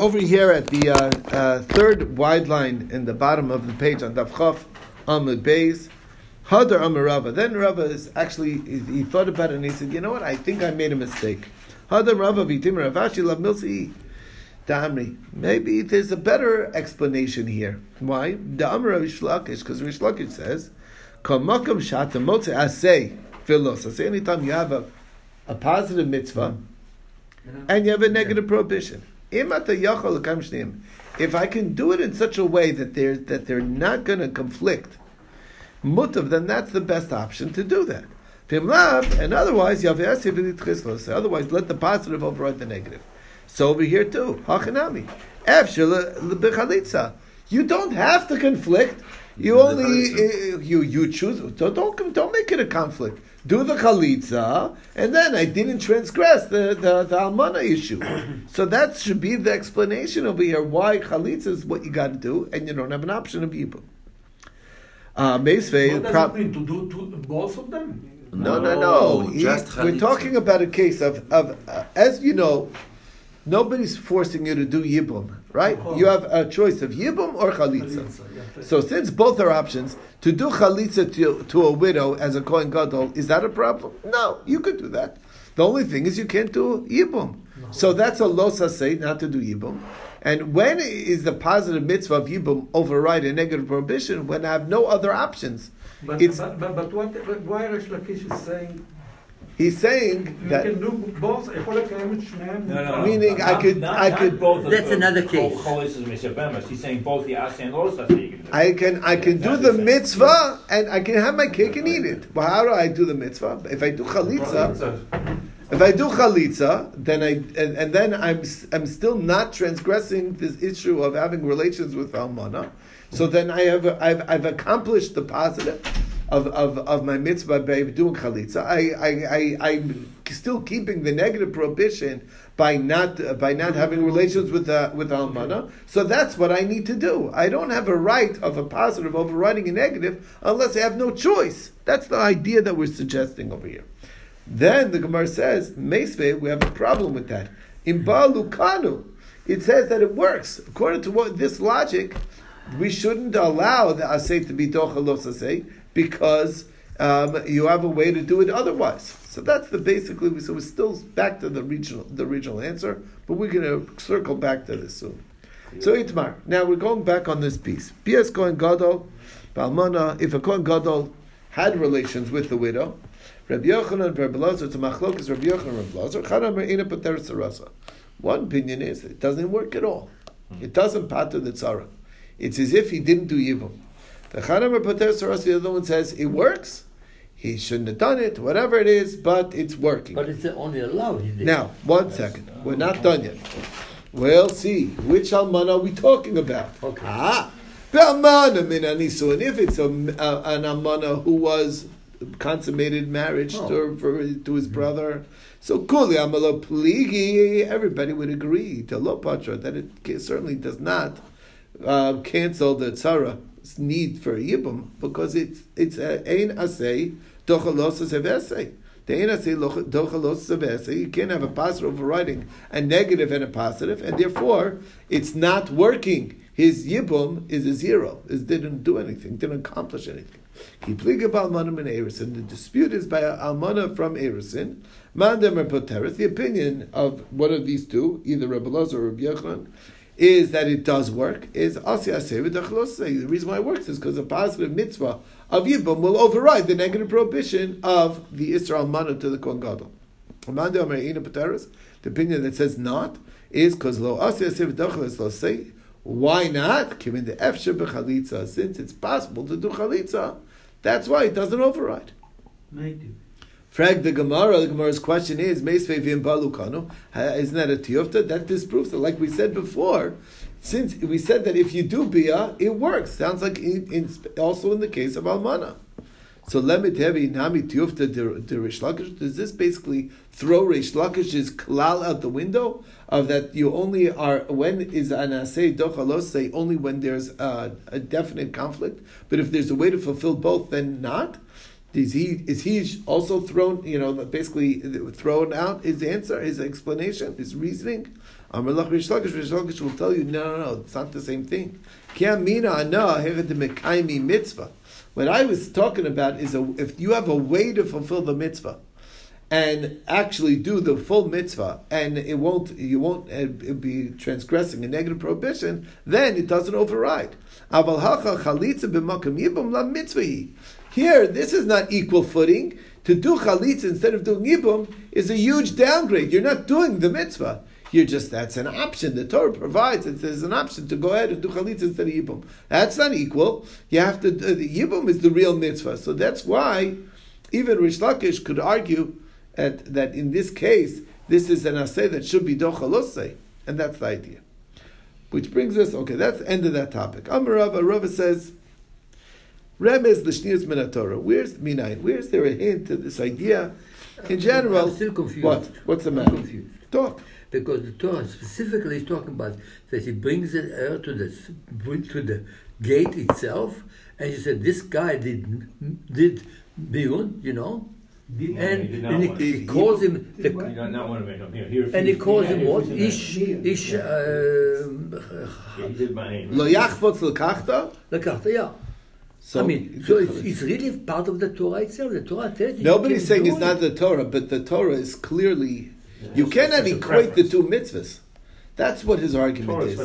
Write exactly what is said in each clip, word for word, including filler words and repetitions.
over here at the uh, uh, third wide line in the bottom of the page on Daf Chaf Amud Beis. Hadar Amar Rava. Then Rava is actually he, he thought about it and he said, you know what? I think I made a mistake. Hadar Rava Vitim Ravashi Lav Milsi Damri. Maybe there's a better explanation here. Why? The Amar Rish Lakish, because Rish Lakish says, Kamakam Shatam Motze Asay Filos. I say anytime you have a a positive mitzvah and you have a negative prohibition. If I can do it in such a way that they're that they're not going to conflict, mutav, then that's the best option to do that. And otherwise, otherwise let the positive override the negative. So over here too, you don't have to conflict. You only you you choose. Don't don't make it a conflict. Do the chalitza, and then I didn't transgress the, the, the almana issue. So that should be the explanation over here, why chalitza is what you got to do, and you don't have an option of evil. Uh, what does prob- it mean, to do to both of them? No, no, no. no. He, we're talking about a case of, of uh, as you know, nobody's forcing you to do yibum, right? Oh. You have a choice of yibum or chalitza. chalitza yeah. So since both are options, to do chalitza to, to a widow as a kohen gadol, is that a problem? No, you could do that. The only thing is you can't do yibum. No. So that's a los haseh, not to do yibum. And when is the positive mitzvah of yibum override a negative prohibition? When I have no other options. But, it's, but, but, but what, but why Rish Lakish is saying... He's saying you that can do both. No, no, meaning no, I not, could, not, I could. Both that's the, another case. He's saying both the asay and los asay. I can, I can do the mitzvah and I can have my cake and eat it. But how do I do the mitzvah? If I do chalitza, if I do chalitza, then I and, and then I'm, I'm still not transgressing this issue of having relations with almana. So then I have, I've, I've accomplished the positive Of, of of my mitzvah by doing chalitza. I I I I'm still keeping the negative prohibition by not uh, by not having relations with uh, with almana. So that's what I need to do. I don't have a right of a positive overriding a negative unless I have no choice. That's the idea that we're suggesting over here. Then the Gemara says, Meisvei, we have a problem with that. In Balukanu, it says that it works according to what, this logic. We shouldn't allow the asay to be docha los asay, because um, you have a way to do it otherwise. So that's the basically. So we're still back to the regional, the original answer, but we're going to circle back to this soon. Yeah. So Itmar. Now we're going back on this piece. P S Kohen Gadol, Balmana. If a Kohen Gadol had relations with the widow, Rabbi Yochanan, Rabbi Lazar, to Machlokas, Rabbi Yochanan, Rabbi Lazar, Chanamer Ina Pater Sarasa. One opinion is it doesn't work at all. Mm-hmm. It doesn't pater the tzara. It's as if he didn't do yibum. The Chanamer Pater Saras, the other one says, it works, he shouldn't have done it, whatever it is, but it's working. But it's only allowed. He did. Now, one yes. second. We're not done yet. We'll see. Which almana are we talking about? Okay. Ah! Almana min anisu. And if it's a, a, an almana who was consummated marriage oh. to, for, to his mm-hmm. brother, so kuli amalo pligi, everybody would agree, to lo patra, that it certainly does not uh, cancel the tzara need for yibum, because it's it's ein asay dochalos asay. The ein asay dochalos asay. You can't have a positive overriding a negative and a positive, and therefore it's not working. His yibum is a zero. It didn't do anything. Didn't accomplish anything. He pleaded almana min erusin. The dispute is by almana from erusin. Mandem or poteres. The opinion of one of these two, either Rabbi Lazar or Rabbi Yochanan, is that it does work, is the reason why it works is because the positive mitzvah of Yibum will override the negative prohibition of the Isra Almana to the Kohen Gadol. The opinion that says not is because why not? Since it's possible to do chalitza, that's why it doesn't override. Frag the Gemara. The Gemara's question is, Meisvei v'im balukano. Isn't that a tiyufta? That disproves it. Like we said before, since we said that if you do bia, it works. Sounds like in, in, also in the case of almana. So let me tell you, nami tiyufta de Rish Lakish. Does this basically throw Rish Lakish's klal out the window of that you only are when is an asay dochalos say only when there's a, a definite conflict, but if there's a way to fulfill both, then not. Is he is he also thrown, you know, basically thrown out? His answer, his explanation, his reasoning Amalach Rish Lakish, Rish Lakish will tell you, no, no, no, it's not the same thing. What I was talking about is a, if you have a way to fulfill the mitzvah, and actually do the full mitzvah, and it won't, you won't uh, be transgressing a negative prohibition, then it doesn't override. Here, this is not equal footing. To do chalitza instead of doing yibum is a huge downgrade. You're not doing the mitzvah. You're just, that's an option. The Torah provides that there's an option to go ahead and do chalitza instead of yibum. That's not equal. You have to, uh, the yibum is the real mitzvah. So that's why even Rish Lakish could argue At, that in this case, this is an aseh that should be dochaloseh, and that's the idea. Which brings us, okay, that's the end of that topic. Amar Rava, Rava says, Remez l'shnius min haTorah. Where's minayin? Where's there a hint to this idea? In general, I'm still confused. What? What's the matter? I'm confused. Talk. Because the Torah specifically is talking about that he brings an heir to the to the gate itself, and he said this guy did did biyun, you know. Did, and and it, it calls him the, he and it calls him what? Ish Ish Lo Yachbot Lekachta? Lekachta, yeah. So I mean, so it's, it's really part of the Torah itself. The Torah tells you. Nobody's saying it's not the Torah, but the Torah is clearly, you cannot equate the two mitzvahs. That's what his argument is.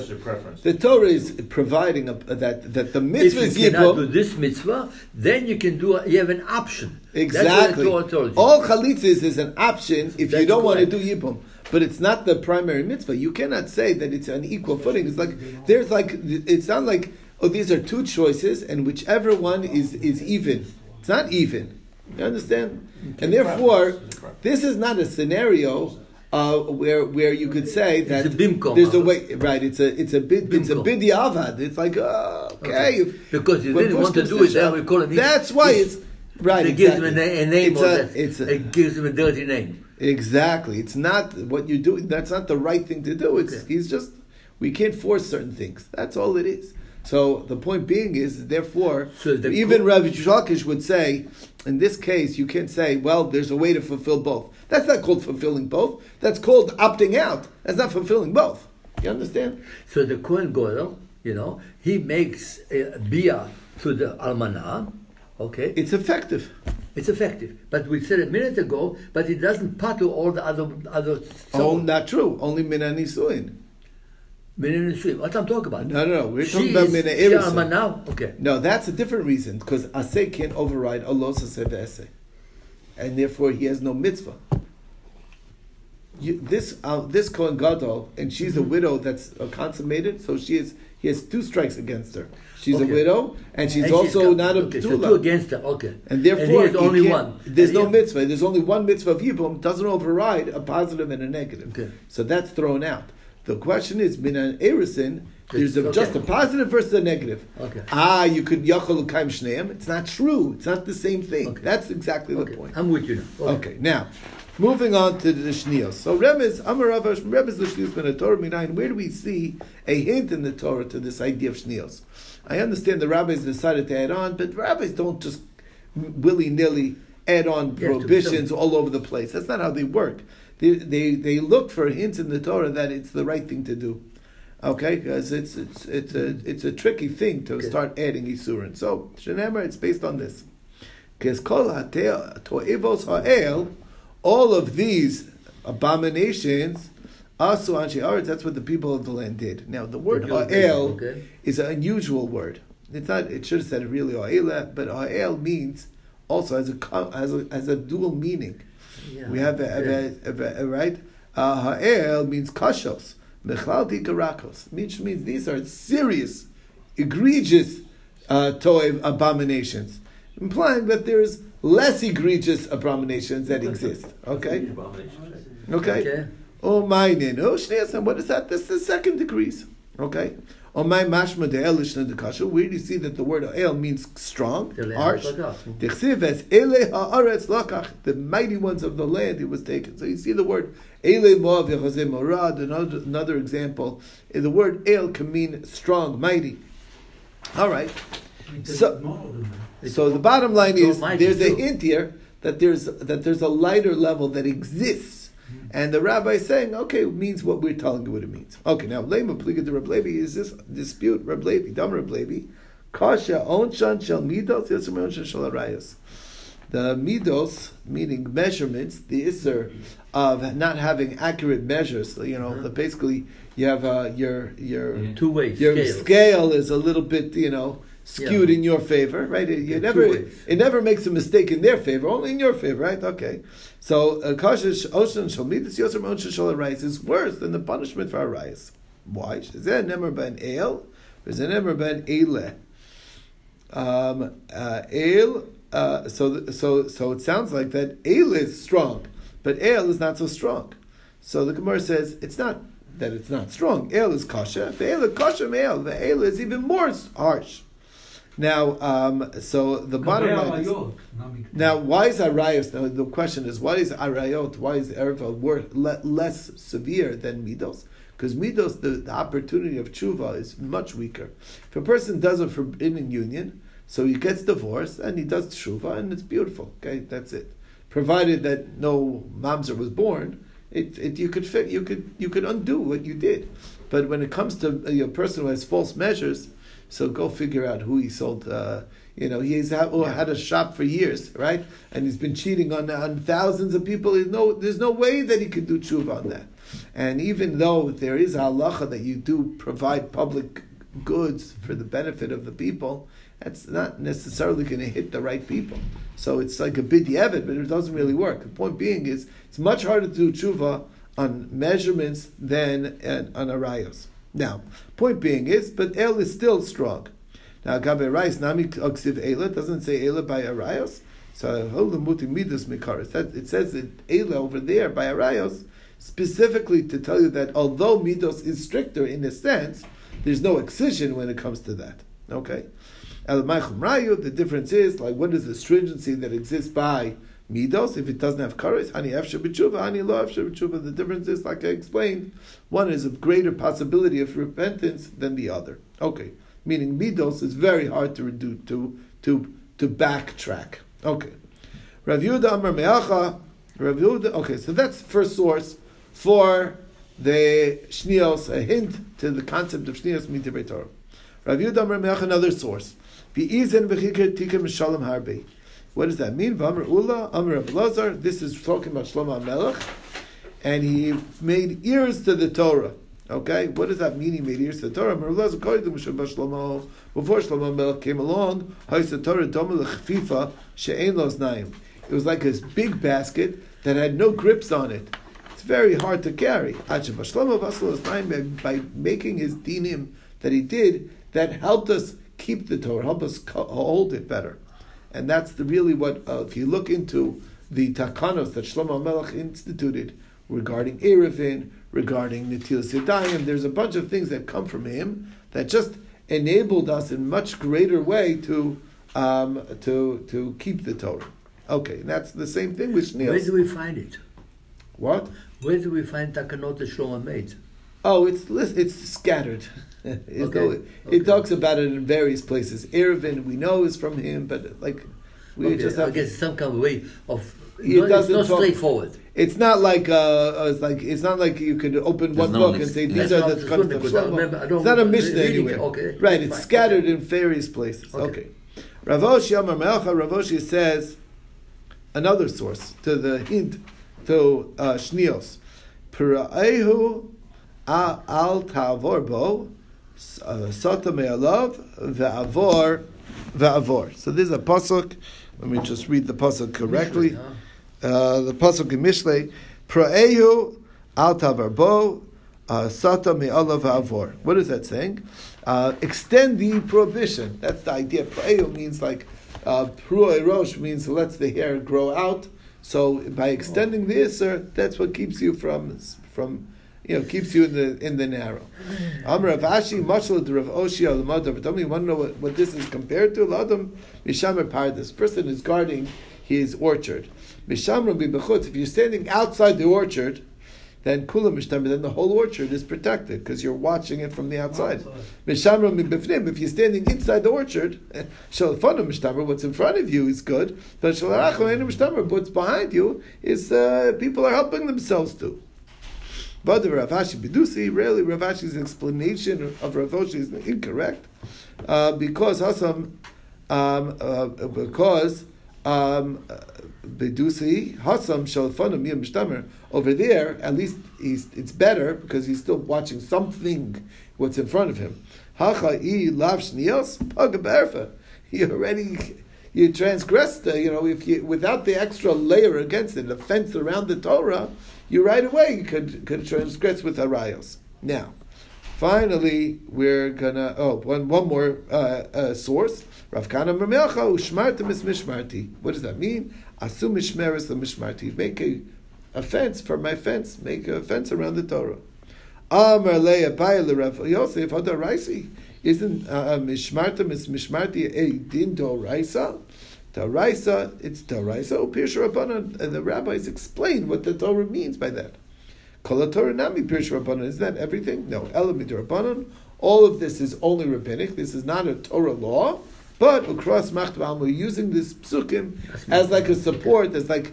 The Torah is providing a, that that the mitzvah is yibum. If you cannot do this mitzvah, then you can do. A, you have an option. Exactly. That's what the Torah told you. All chalitza is, is an option if That's you don't correct. want to do yibum, but it's not the primary mitzvah. You cannot say that it's an equal footing. It's like there's like it's not like oh these are two choices and whichever one is is even. It's not even. You understand? And therefore, this is not a scenario. Uh, where where you could say that it's a bimkom, there's a way right it's a it's a bid it's a bidyavad it's like uh, okay, okay because you didn't want to do it that we call it that's why it's right it exactly. gives him a, a name it's a, that, it's a, it gives him a dirty name exactly it's not what you do that's not the right thing to do it's okay. He's just we can't force certain things that's all it is so the point being is therefore so the even co- Rabbi Shalkish would say in this case you can't say well there's a way to fulfill both. That's not called fulfilling both. That's called opting out. That's not fulfilling both. You understand? So the Kohen Gadol, you know, he makes a bia to the almanah. Okay, it's effective. It's effective. But we said a minute ago, but it doesn't patu all the other other. Oh, not true. Only mina nisuin. Mina nisuin. What I'm talking about? No, no, no. We're she talking about mina erusin. Okay. No, that's a different reason because aseh can't override olos aseh ve'aseh, and therefore he has no mitzvah. You, this uh, this Kohen Gadol, and she's mm-hmm. a widow that's uh, consummated, so she is he has two strikes against her. She's okay. a widow, and she's and also she's got, not a okay, so two against her. Okay, and therefore and he only he one. There's and no he, mitzvah. There's only one mitzvah of Yibum. Doesn't override a positive and a negative. Okay. So that's thrown out. The question is minan erisin. There's a, okay. just a positive versus a negative. Okay. Ah, you could yachol kaim shneim. It's not true. It's not the same thing. Okay. That's exactly okay. the point. I'm with you now. Okay, okay now. Moving on to the Shnios. So Remez, Amar Rava, Remez l'shnios min haTorah minayin. Where do we see a hint in the Torah to this idea of Shnios? I understand the rabbis decided to add on, but rabbis don't just willy-nilly add on prohibitions all over the place. That's not how they work. They, they they look for hints in the Torah that it's the right thing to do. Okay? Because it's it's it's a, it's a tricky thing to okay. start adding Yisurin. So, Shenemar, it's based on this. Because kol ha'to'evos ha'el, all of these abominations, asu anshe haaretz, that's what the people of the land did. Now, the word ha'el okay. is an unusual word. It's not. It should have said really ha'ela, but ha'el means also has a has a, has a dual meaning. Yeah. We have a, yeah. a, a, a, a right. Uh, ha'el means kashos, mechalti karakos, which means these are serious, egregious uh, to'ev abominations, implying that there is less egregious abominations that exist. Okay? Okay? Oh, my name. Oh, Shneasan, what is that? That's the second degrees. Okay? Oh, my mashma de'el ishna de'kashu. Where do you see that the word el means strong, harsh? The mighty ones of the land, it was taken. So you see the word ele moav yachazeh morad, another example. The word el can mean strong, mighty. All right. So... So the bottom line is, there's a hint here that there's that there's a lighter level that exists And the rabbi is saying, okay, it means what we're telling you what it means. Okay, now, Lema Pliga de Reb Levi is this dispute, Reb Levi, Dam Reb Levi, Kasha, Onshan, Shel Midos, Yisr, Onshan, Shel Arayos. The Midos, meaning measurements, the Isser of not having accurate measures. You know, uh-huh. basically, you have uh, your, your, yeah. two ways. Your scale. scale is a little bit, you know, skewed yeah. in your favor, right? It, you never, it, it never makes a mistake in their favor, only in your favor, right? Okay. So, Kashish Oshan Shalmidas Yosem Oshan Shal Arayis is worse than the punishment for Arayis. Why? Is there a number by an ale? There's a number by an ele. Um, uh, ale, uh, so, the, so, so it sounds like that ale is strong, but ale is not so strong. So the Gemara says it's not that it's not strong. Ale is kasha. The ale is kasha, ale. The ale is even more harsh. Now, um, so the bottom line is, now, why is Arayos, now the question is, why is Arayot, why is Erva worse, le, less severe than Midos? Because Midos, the, the opportunity of tshuva is much weaker. If a person does a forbidden union, so he gets divorced, and he does tshuva, and it's beautiful, okay, that's it. Provided that no mamzer was born, it, it you could fit, you could you could undo what you did. But when it comes to a person who has false measures, so go figure out who he sold. Uh, you know, he's had, oh, had a shop for years, right? And he's been cheating on on thousands of people. There's no, there's no way that he could do tshuva on that. And even though there is halacha that you do provide public goods for the benefit of the people, that's not necessarily going to hit the right people. So it's like a bid yevet, but it doesn't really work. The point being is, it's much harder to do tshuva on measurements than uh, on arayos. Now, point being is, but El is still strong. Now, Gabe Rice, Nami Oksiv Eila, doesn't say Eila by Arayos. So, it says that Eila over there by Arayos, specifically to tell you that although Midos is stricter in a sense, there's no excision when it comes to that. Okay? El Maichum Rayu, the difference is, like, what is the stringency that exists by Midos, if it doesn't have kares, ani efshar b'tshuva, ani lo efshar b'tshuva. The difference is, like I explained, one is a greater possibility of repentance than the other. Okay, meaning Midos is very hard to reduce, to to to backtrack. Okay, Rav Yehuda Amar Meacha, Rav Yehuda. Okay, so that's first source for the shnios, a hint to the concept of shnios midivrei Torah. Rav Yehuda Amar Meacha, another source. V'izen v'chiker tikem mishalem harbi. What does that mean? V'amr Ula, Amr Rav Lazar. This is talking about Shlomo HaMelech, and he made ears to the Torah. Okay, what does that mean? He made ears to the Torah. Amr Rav Lazar, before Shlomo HaMelech came along, it was like this big basket that had no grips on it. It's very hard to carry. By making his dinim that he did, that helped us keep the Torah, helped us hold it better. And that's the, really what, uh, if you look into the takanos that Shlomo HaMelech instituted regarding Erevin, regarding Netilas Yadayim, there's a bunch of things that come from him that just enabled us in much greater way to um, to to keep the Torah. Okay, and that's the same thing with Shneos. Where do we find it? What? Where do we find takanot that Shlomo made? Oh, it's it's scattered. It's okay. No, it, okay. It talks about it in various places. Erevin, we know, is from him, but like we okay. just have I guess to, some kind of way of. It no, it's not talk, straightforward. It's not like uh, it's like it's not like you could open There's one no book and say these are the kind of stuff. It's not a mission anyway, okay. Right? It's Fine. scattered okay. in various places. Okay. Rav Oshi Amar Meacha. Rav Oshi says another source to the hint to uh, Shneos. Peraehu al tavorbo. Sata me'alav ve'avor ve'avor. So this is a pasuk. Let me just read the pasuk correctly. Uh, the pasuk in Mishlei: Pro'ehu al tavarbo sata me'alav ve'avor. What is that saying? Uh, extend the prohibition. That's the idea. Pro'ehu means like uh, pro'erosh means lets the hair grow out. So by extending the iser, that's what keeps you from from. You know, keeps you in the in the narrow. Amar Rav Ashi, Mashal to Rav Oshi al Madov. Tell me, you want to know what, what this is compared to? L'adam mishamar pardes. Person is guarding his orchard. Mishamar b'bechutz. If you're standing outside the orchard, then Kula Mishtamra, then the whole orchard is protected because you're watching it from the outside. Mishamra Mibifnim, if you're standing inside the orchard, Shalfanu Mishtamra, what's in front of you is good, but Shalachanu Mishtamra, what's behind you is uh, people are helping themselves to. But the Rav Ashi Bidusi, really Rav Ashi's explanation of Rav Oshi is incorrect, uh, because Hasam, um, uh, because um, Bidusi Hasam Shalfanum Yom Mishtamer. Over there, at least he's, it's better because he's still watching something, what's in front of him. Hacha I Lav Shnios Pag Berfa. He already. You transgress the, you know, if you without the extra layer against it, the fence around the Torah, you right away could could transgress with harayos. Now, finally, we're gonna oh one one more uh, uh, source. Rav Kana Bar Melcha u'shmartem es mishmarti. What does that mean? Asu mishmeres l'mishmarti. Make a, a fence for my fence. Make a fence around the Torah. Amar le'abai l'Rav Yosef hadaraisi. Isn't uh, mishmartem es mishmarti a din doraisa? Daraisa, it's Daraisa Pirsha Rabbanan, and the rabbis explain what the Torah means by that. Kol Torah Nami Pirsha Rabbanan, isn't that everything? No, Elamid Rabbanan. All of this is only rabbinic. This is not a Torah law, but Ukras Machtavam, we're using this psukim as like a support. As like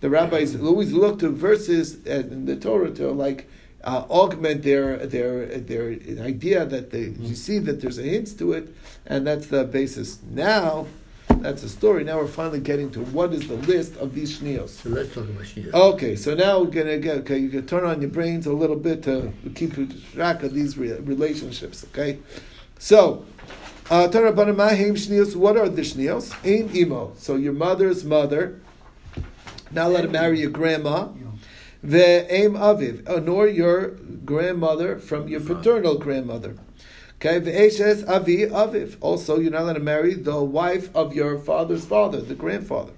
the rabbis always look to verses in the Torah to like uh, augment their their their idea that they you see that there's a hint to it, and that's the basis now. That's a story. Now we're finally getting to what is the list of these shnios. So let's talk about shnios. Okay, so now we're gonna get. Okay, you can turn on your brains a little bit to keep track of these re- relationships. Okay, so uh, Torah b'nei mahim shnios. What are the shnios? Ein imo. So your mother's mother. Not allowed to marry your grandma. Ve'eim aviv, nor your grandmother from your paternal grandmother. Okay, v'eshes avi aviv. Also, you're not allowed to marry the wife of your father's father, the grandfather.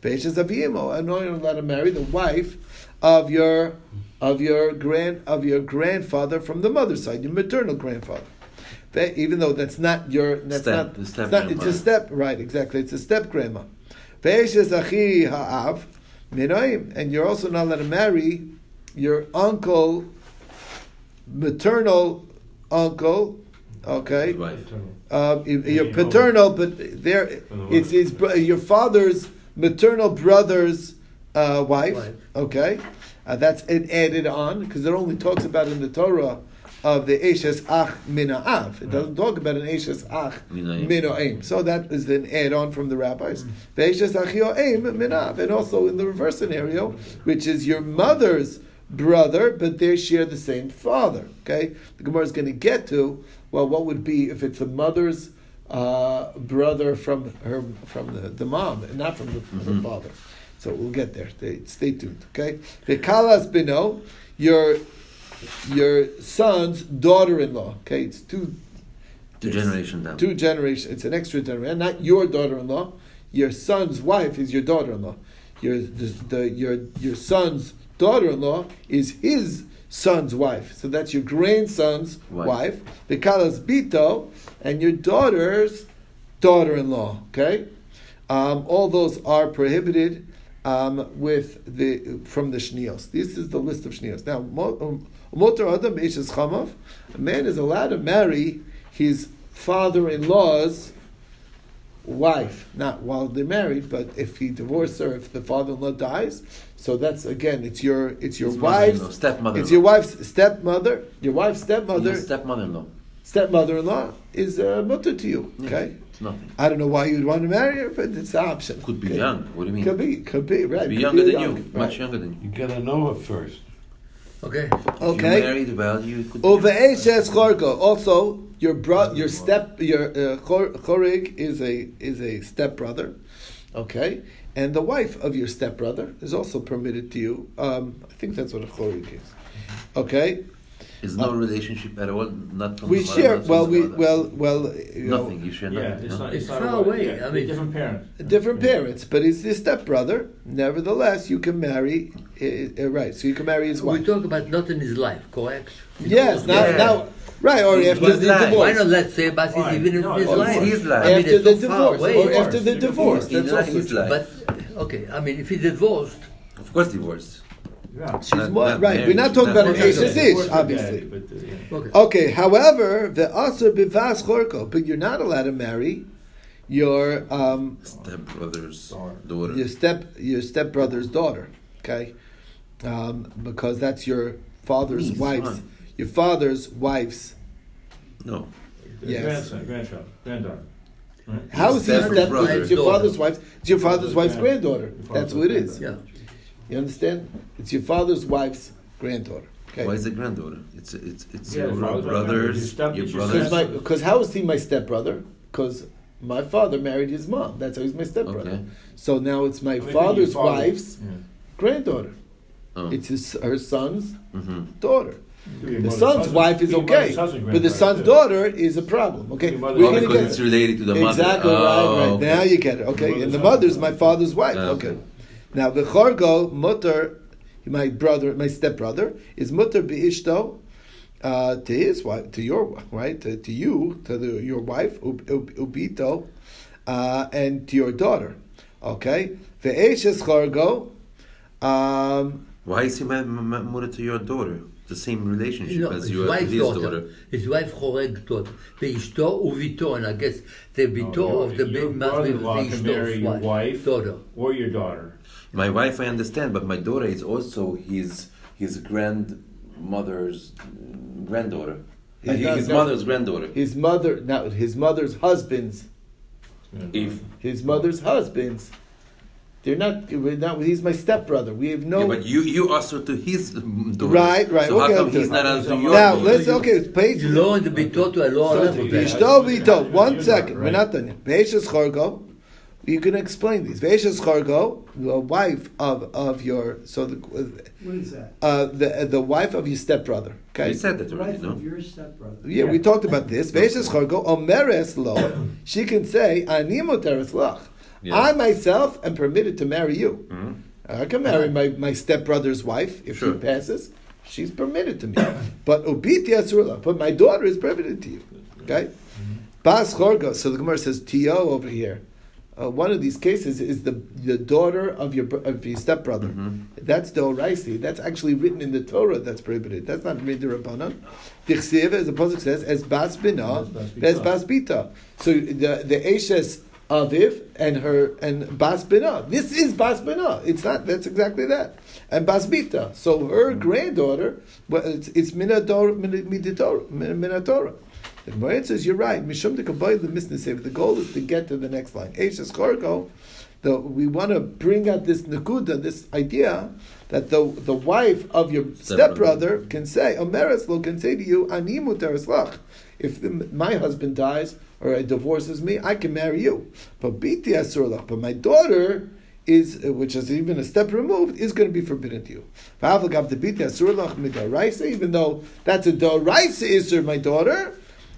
V'eshes avimo. And no, you're not allowed to marry the wife of your of your grand of your grandfather from the mother's side, your maternal grandfather. Even though that's not your that's step, not, step not it's a step right exactly it's a step grandma. V'eshes achi ha'av minoim. And you're also not allowed to marry your uncle, maternal uncle. Okay, uh, your paternal, but there it's, it's your father's maternal brother's uh, wife. Okay, uh, that's it added on because it only talks about in the Torah of the Eshes Ach Minaav. It doesn't talk about an Eshes Ach Minoaim. So that is an add on from the rabbis. The Eshes Ach Yoaim Minaav, and also in the reverse scenario, which is your mother's brother, but they share the same father. Okay, the Gemara is going to get to. Well, what would be if it's the mother's uh, brother from her, from the, the mom, and not from the, mm-hmm. her father? So we'll get there. Stay, stay tuned, okay? Vekalas bino, your your son's daughter-in-law. Okay, it's two two generations down. Two generations. It's an extra generation. Not your daughter-in-law. Your son's wife is your daughter-in-law. Your the, the your your son's daughter-in-law is his son's wife. So that's your grandson's wife. The kalas bito, and your daughter's daughter-in-law. Okay, um, all those are prohibited um, with the from the shnios. This is the list of shnios. Now, motor adam eshes chamav. A man is allowed to marry his father-in-law's wife, not while they're married, but if he divorces her, if the father-in-law dies, so that's again, it's your it's your wife's stepmother. It's your wife's stepmother. Your wife's stepmother. Your stepmother-in-law. Stepmother-in-law is a mother to you. Yeah, okay, it's nothing. I don't know why you'd want to marry her, but it's an option. Could be okay. Young. What do you mean? Could be, could be right. Could be younger could be than young, you, right. Much younger than you. You gotta know her first. Okay. If okay. You're married well, you could. Also, your bro- your step, your uh, chorig is a is a stepbrother, okay, and the wife of your stepbrother is also permitted to you. Um, I think that's what a chorig is, okay. Is no um, relationship at all. Not from we the share. Mother, well, we well well. You Nothing. Know, you share. Yeah, nothing, it's, no? not, it's, it's not far away. away. Yeah, I mean, different parents. Different yeah. parents, but it's his stepbrother. Nevertheless, you can marry. Uh, uh, right, so you can marry his wife. We talk about not in his life, correct? You yes. Now, yeah. now, right. Or it's after the life. divorce. Why not? Let's say, but it's even no, in his life. His life. After I mean, the so divorce, away. or after the divorce. That's also his life. But okay, I mean, if he's divorced, of course, divorced. Yeah. She's that, what? That right. Marriage. We're not talking that about an Eish obviously. But, uh, yeah. okay. okay. However, the Asur Bivas Chorko, but you're not allowed to marry your um, stepbrother's daughter. Your step your stepbrother's daughter. Okay, um, because that's your father's Please, wife's. Son. Your father's wife's. No. Yes. Grandson, grandchild, granddaughter. Right. How is that? It's your father's wife. It's your father's wife's granddaughter. That's what it is. Yeah. You understand? It's your father's wife's granddaughter. Okay. Why is it granddaughter? It's it's it's yeah, your brother's. Your brother's. Because how is he my stepbrother? Because my father married his mom. That's how he's my stepbrother. Okay. So now it's my I mean, father's father, wife's yeah. granddaughter. Oh. It's his, her son's mm-hmm. daughter. The, the son's husband, wife is okay, but the son's daughter is a problem. Okay, we're oh, because get it's related to the mother. Exactly oh, right. right. Okay. Now you get it. Okay, the and the mother is my father's wife. Yeah, okay. okay, now the chorgo mutter, my brother, my stepbrother, is mutter beishto uh, to his wife, to your wife, right, to, to you, to the, your wife ubito, uh, and to your daughter. Okay, the eishes chorgo. Why is he mutter to your daughter? The same relationship no, as your wife's daughter. daughter. His wife choreg taught the ishto uvito, and I guess the bito no, of the big mother can marry your wife, daughter, or your daughter. My wife, I understand, but my daughter is also his his grandmother's granddaughter. His, his, his mother's granddaughter. His mother, now his mother's husband's. If his mother's husband's. They're not, we're not. He's my stepbrother. We have no. Yeah, but you, you also to his daughter. Right, right. So okay, how come okay. he's not as your Now let's okay. Page. Law to be taught to a law. One second. We're not done. Beishas chorgo. You can explain these. Beishas chorgo, the wife of of your. So the. What is that? Uh, the the wife of your stepbrother. Okay. We said that already. Wife no? of your stepbrother. Yeah, yeah, we talked about this. Beishas chorgo omeres lo. She can say ani moteres lach. Yeah. I myself am permitted to marry you. Mm-hmm. I can marry my, my stepbrother's wife if sure. she passes. She's permitted to me. But obiti asrullah. But my daughter is permitted to you. Okay? Bas chorgo. So the Gemara says T O over here. Uh, one of these cases is the the daughter of your of your stepbrother. Mm-hmm. That's the Oraisi. That's actually written in the Torah. That's prohibited. That's not written in the Rabbanon. Dichsev, as the pasuk says, as bas bina, as bas bita. So the the Eishes Aviv and her and Bas Bina. This is Bas Bina. It's not. That's exactly that. And Bas Bita. So her granddaughter. It's, it's Minatora. Minatora. The Gemara says you're right. Mishum dekaboy the misnesev. The goal is to get to the next line. Eishes chorgo. The we want to bring out this nakuda, this idea that the the wife of your stepbrother can say Omeres lo can say to you ani muteres lach. If the, my husband dies. Or divorces me, I can marry you. But biti asur lach. But my daughter is, which is even a step removed, is going to be forbidden to you. Even though that's a doraisa isur, my daughter.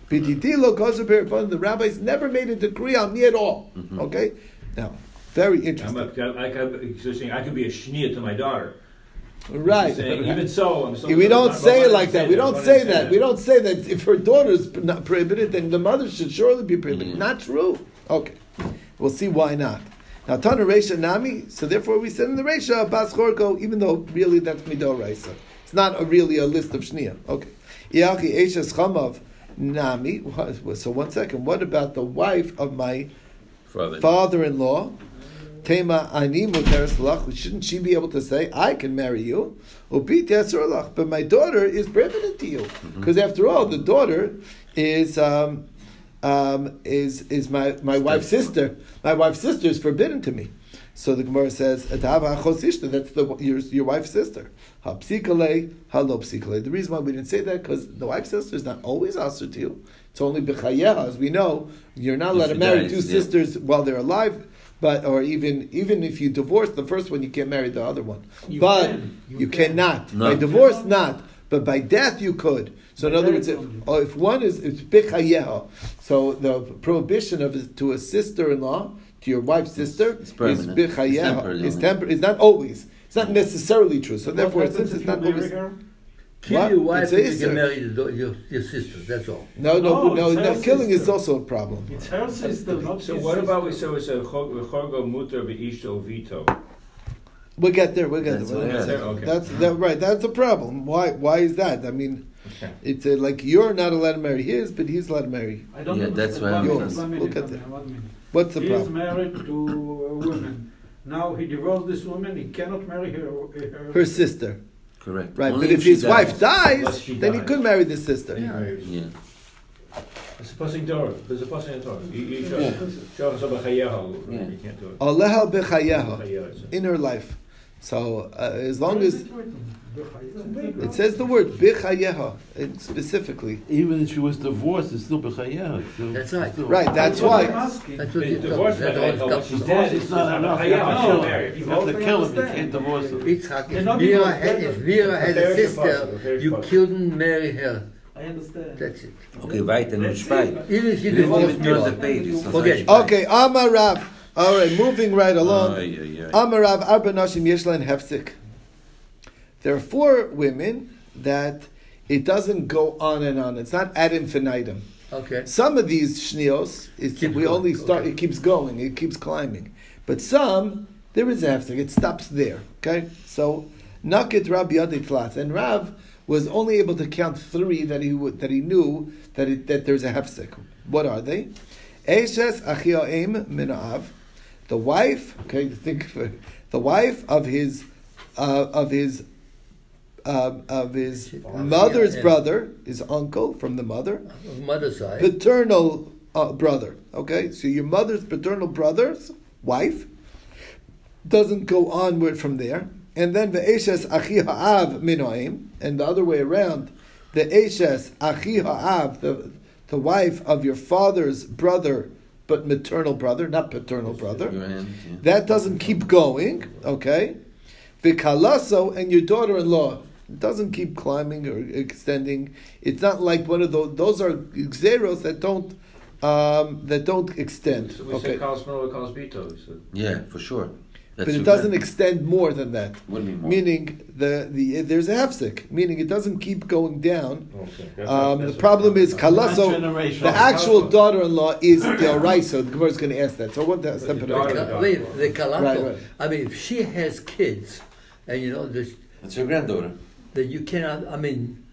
The rabbis never made a decree on me at all. Mm-hmm. Okay, now very interesting. I'm a, I, I, I could be a shnia to my daughter. Right. Saying, even so, so we don't say it like that. We don't say that. We don't say that if her daughter is not prohibited, then the mother should surely be prohibited. Mm-hmm. Not true. Okay, we'll see why not. Now, Tana Reisha Nami. So therefore, we said in the Reisha Bas Chorgo, even though really that's Midoraisa. It's not a, really a list of Shnia. Okay. Iachi Eishes Chamav Nami. So one second. What about the wife of my Father. father-in-law? Tema ani muteres lach. Shouldn't she be able to say, "I can marry you"? Ubiti asur lach. But my daughter is prohibited to you, because mm-hmm. after all, the daughter is um, um, is is my, my wife's sister. My wife's sister is forbidden to me. So the Gemara says, "Etava achosishta." That's the your your wife's sister. Hapsikale, halopsikale. The reason why we didn't say that because the wife's sister is not always asur to you. It's only b'chayeha, as we know. You're not allowed to marry two sisters yeah. while they're alive. But or even even if you divorce the first one, you can't marry the other one. You but can. you, you can. cannot no. by divorce, not but by death you could. So in other words, if, oh, if one is it's bichayeha, so the prohibition of to a sister-in-law to your wife's sister it's, it's is bichayeha. It's temper. It's not always. It's not necessarily true. So what therefore, since it's not always. Her? Kill what? your wife and you can marry your, your, your sister. That's all. No, no, oh, no, no. Killing sister. is also a problem. It's her sister. So what about we say it's a chorgo muter beishto vito? We'll get there. We'll get that's there. We'll get there. Okay. That's that, right. That's a problem. Why? Why is that? I mean, okay. it's uh, like you're not allowed to marry his, but he's allowed to marry. I don't yeah, that's why. Yours. Look at that. What's the he problem? He's married to a woman. Now he divorced this woman. He cannot marry her. Her, her sister. Correct. Right. Only but if, if his dies, wife dies, then dies. He could marry the sister. Yeah. yeah. It's a passing door. There's a passing door. Aleha bechayeha. In her life. So, uh, as long as it says the word bechayeha specifically, even if she was divorced, it's still bechayeha. That's right. Right. That's why. That's what you're divorced. Divorce is not enough. You have to kill him. You can't divorce him. If Vera had a sister, you couldn't marry her. I understand. That's it. Okay, wait and wait. Even if you divorced her. Okay, Amar Rav. All right, moving right along. Uh, yeah, yeah, yeah. Amar Rav, Arba Nashim Yesh Lahen Hefsek. There are four women that it doesn't go on and on. It's not ad infinitum. Okay. Some of these shnios, it, we going. only start. Okay. It keeps going. It keeps climbing. But some there is a hefsek. It stops there. Okay. So Nakit Rab Yadiklat, and Rav was only able to count three that he would, that he knew that it, that there's a hefsek. What are they? Eishes Achiaim Minaav. The wife, okay, think for it, the wife of his, uh, of his, uh, of his mother's yeah, brother, his uncle from the mother, mother's side, paternal uh, brother. Okay, so your mother's paternal brother's wife doesn't go onward from there, and then the eishes achi ha'av minoim, and the other way around, the eishes achi ha'av, the the wife of your father's brother. But maternal brother, not paternal brother. Grand, yeah. That doesn't keep going, okay? Vikalaso and your daughter-in-law doesn't keep climbing or extending. It's not like one of those. Those are xeros that don't um, that don't extend. So we okay. say Kalsmano Kalsbito. So. Yeah, for sure. That's but it doesn't right. extend more than that. What do you mean more? Meaning the, the there's a hefsek, meaning it doesn't keep going down. Okay. That's um, that's the problem is kalaso, the actual daughter-in-law is deoraisa. The Gemara is going to ask that. So what does that mean? The kalato. Right, right. I mean, if she has kids, and you know this, that's her granddaughter. That you cannot. I mean.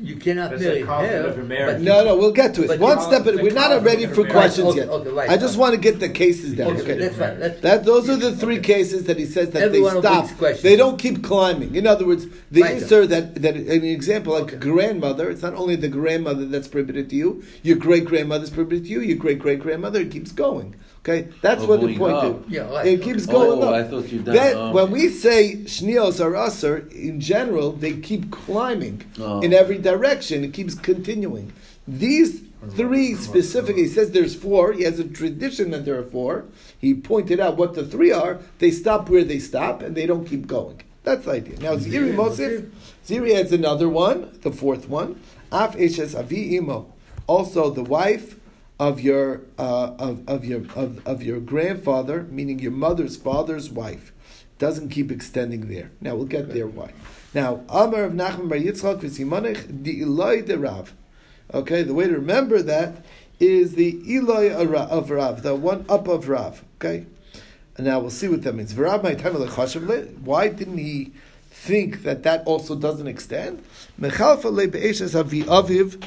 You cannot marry her. But no, no, we'll get to it. But One step at We're not ready for questions right, okay, yet. Okay, right, I just right. want to get the cases down. Okay, okay. That's right. That's that, those are the three okay. cases that he says that Every they stop. They don't keep climbing. In other words, the right. insert that, that, an example, like okay. grandmother, it's not only the grandmother that's prohibited to you, your great-grandmother's prohibited to you, your great-great-grandmother, it keeps going. Okay, that's oh, what the point up. is. Yeah, right. It keeps going oh, up. I thought you done. That, oh, when okay. we say shnios are aser, in general, they keep climbing oh. in every direction. It keeps continuing. These three specifically, he says there's four. He has a tradition that there are four. He pointed out what the three are. They stop where they stop, and they don't keep going. That's the idea. Now, Ziri Mosif, Ziri adds another one, the fourth one. Af eshes avi imo. Also, the wife of your uh, of of your of, of your grandfather, meaning your mother's father's wife, doesn't keep extending there. Now we'll get okay. there why. Now Amar of Nachman bar Yitzchak v'simanech the Eloi de Rav. Okay, the way to remember that is the Eloi of Rav, the one up of Rav. Okay, and now we'll see what that means. V'Rav ma'itanu lechashavle. Why didn't he think that that also doesn't extend? Mechalfa le be'eshes avi aviv.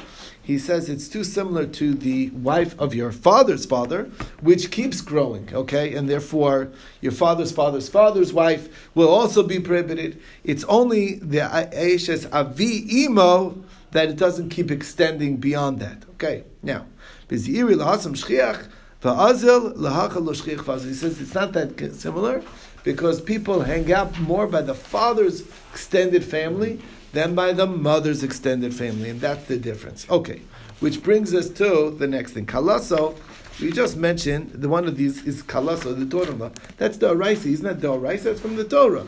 He says it's too similar to the wife of your father's father, which keeps growing, okay? And therefore, your father's father's father's wife will also be prohibited. It's only the Aishes Avi Imo that it doesn't keep extending beyond that, okay? Now, he says it's not that similar because people hang out more by the father's extended family than by the mother's extended family, and that's the difference. Okay, which brings us to the next thing. Kalaso, we just mentioned, the one of these is Kalaso, the daughter-in-law. That's the Araisa, isn't that the Araisa? That's from the Torah.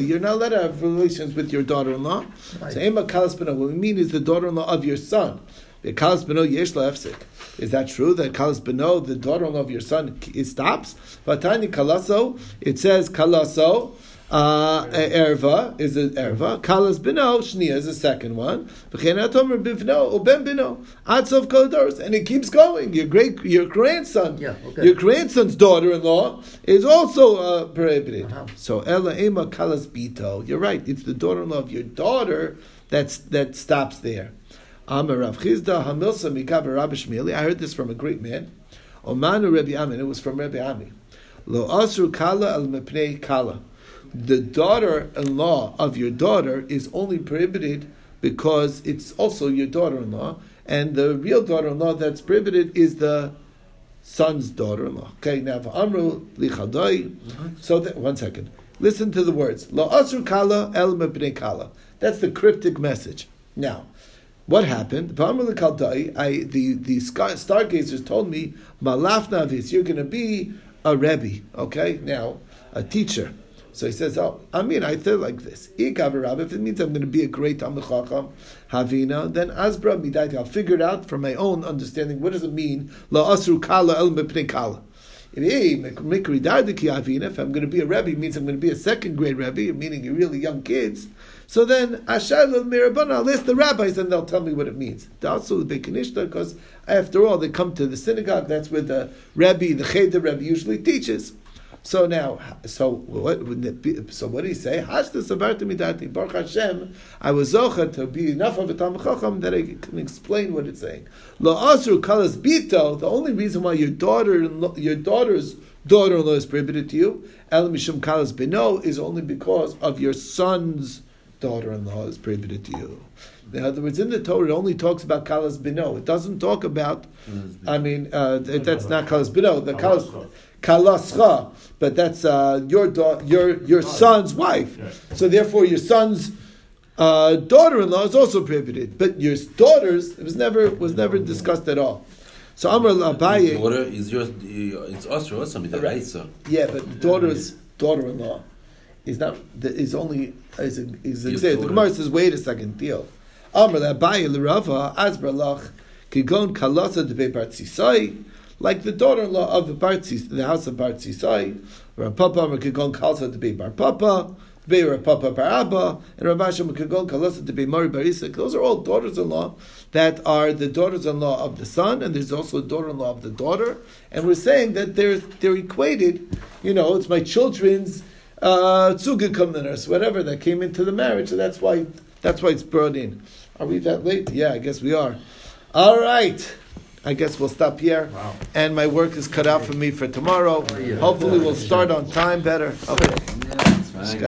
You're not allowed to have relations with your daughter-in-law. Right. So, Ema Kalasbino, what we mean is the daughter-in-law of your son. The Kalasbino Yeshla Efsik. Is that true that Kalasbino, the daughter-in-law of your son, it stops? Vatani Kalaso, it says Kalaso. Uh, erva is an erva. Kalas bino shnia is the second one. V'chenatomer bivno uben bino atzov koladoros, and it keeps going. Your great, your grandson, yeah, okay. your grandson's daughter-in-law is also uh, prohibited. Uh-huh. So ela ema kalas bito. You're right. It's the daughter-in-law of your daughter that's that stops there. Amar Rav Chizda hamilsa mikav Rabbi Shmuel. I heard this from a great man. Omanu Rabbi Ami. It was from Rabbi Ami. Lo asru kala al mepnei kala. The daughter-in-law of your daughter is only prohibited because it's also your daughter-in-law, and the real daughter-in-law that's prohibited is the son's daughter-in-law. Okay, now for Amru lichadai. So that, one second, listen to the words. Lo asru kala el mepnei kala. That's the cryptic message. Now, what happened? Amru lichadai. I the the stargazers told me malafna avis. You're going to be a rebbe. Okay, now a teacher. So he says, oh, I mean, I feel like this. If it means I'm going to be a great Talmid Chacham, Havina, then Azbra Midaiti, I'll figure it out from my own understanding. What does it mean? La Asru Kala El Mepnei Kala. If I'm going to be a Rebbe, it means I'm going to be a second grade Rebbe, meaning you're really young kids. So then, Ashayla Mirabana, I'll ask the rabbis and they'll tell me what it means. Also, the Kanishta, because after all, they come to the synagogue. That's where the Rebbe, the Cheder Rebbe, usually teaches. So now, so what? So what did he say? Baruch Hashem, I was zocher to be enough of a Talmid Chacham that I can explain what it's saying. Lo asru kalas bito. The only reason why your daughter, your daughter's daughter-in-law is prohibited to you, el mishum kalas bino, is only because of your son's daughter-in-law is prohibited to you. In other words, in the Torah, it only talks about kalas bino. It doesn't talk about. I mean, uh, that's not kalas bino. The kalas. Kalascha, but that's uh, your da- your your son's wife. Yeah. So therefore, your son's uh, daughter-in-law is also prohibited. But your daughter's it was never was never discussed at all. So Amar Abaye, daughter is yours. It's also also midraisa. Yeah, but daughter's daughter-in-law is not is only is is The Gemara says, wait a second, deal. Amar Abaye l'Rava Azbralach Kigon Kalasa Debe Bartzisai. Like the daughter-in-law of the Bartzis, the house of Bartzisai, Rapapa Mekagon Kalsa to be Bar Papa, to be Rapapa Bar Abba, and Rabasha Mekagon Kalasa to be Mari Bar Isak. Those are all daughters-in-law that are the daughters-in-law of the son, and there's also a daughter-in-law of the daughter. And we're saying that they're they're equated. You know, it's my children's uh, tzugekomnenos, whatever that came into the marriage. So that's why that's why it's brought in. Are we that late? Yeah, I guess we are. All right. I guess we'll stop here. Wow. And my work is cut out for me for tomorrow. Oh, yeah. Hopefully we'll start on time better. Okay.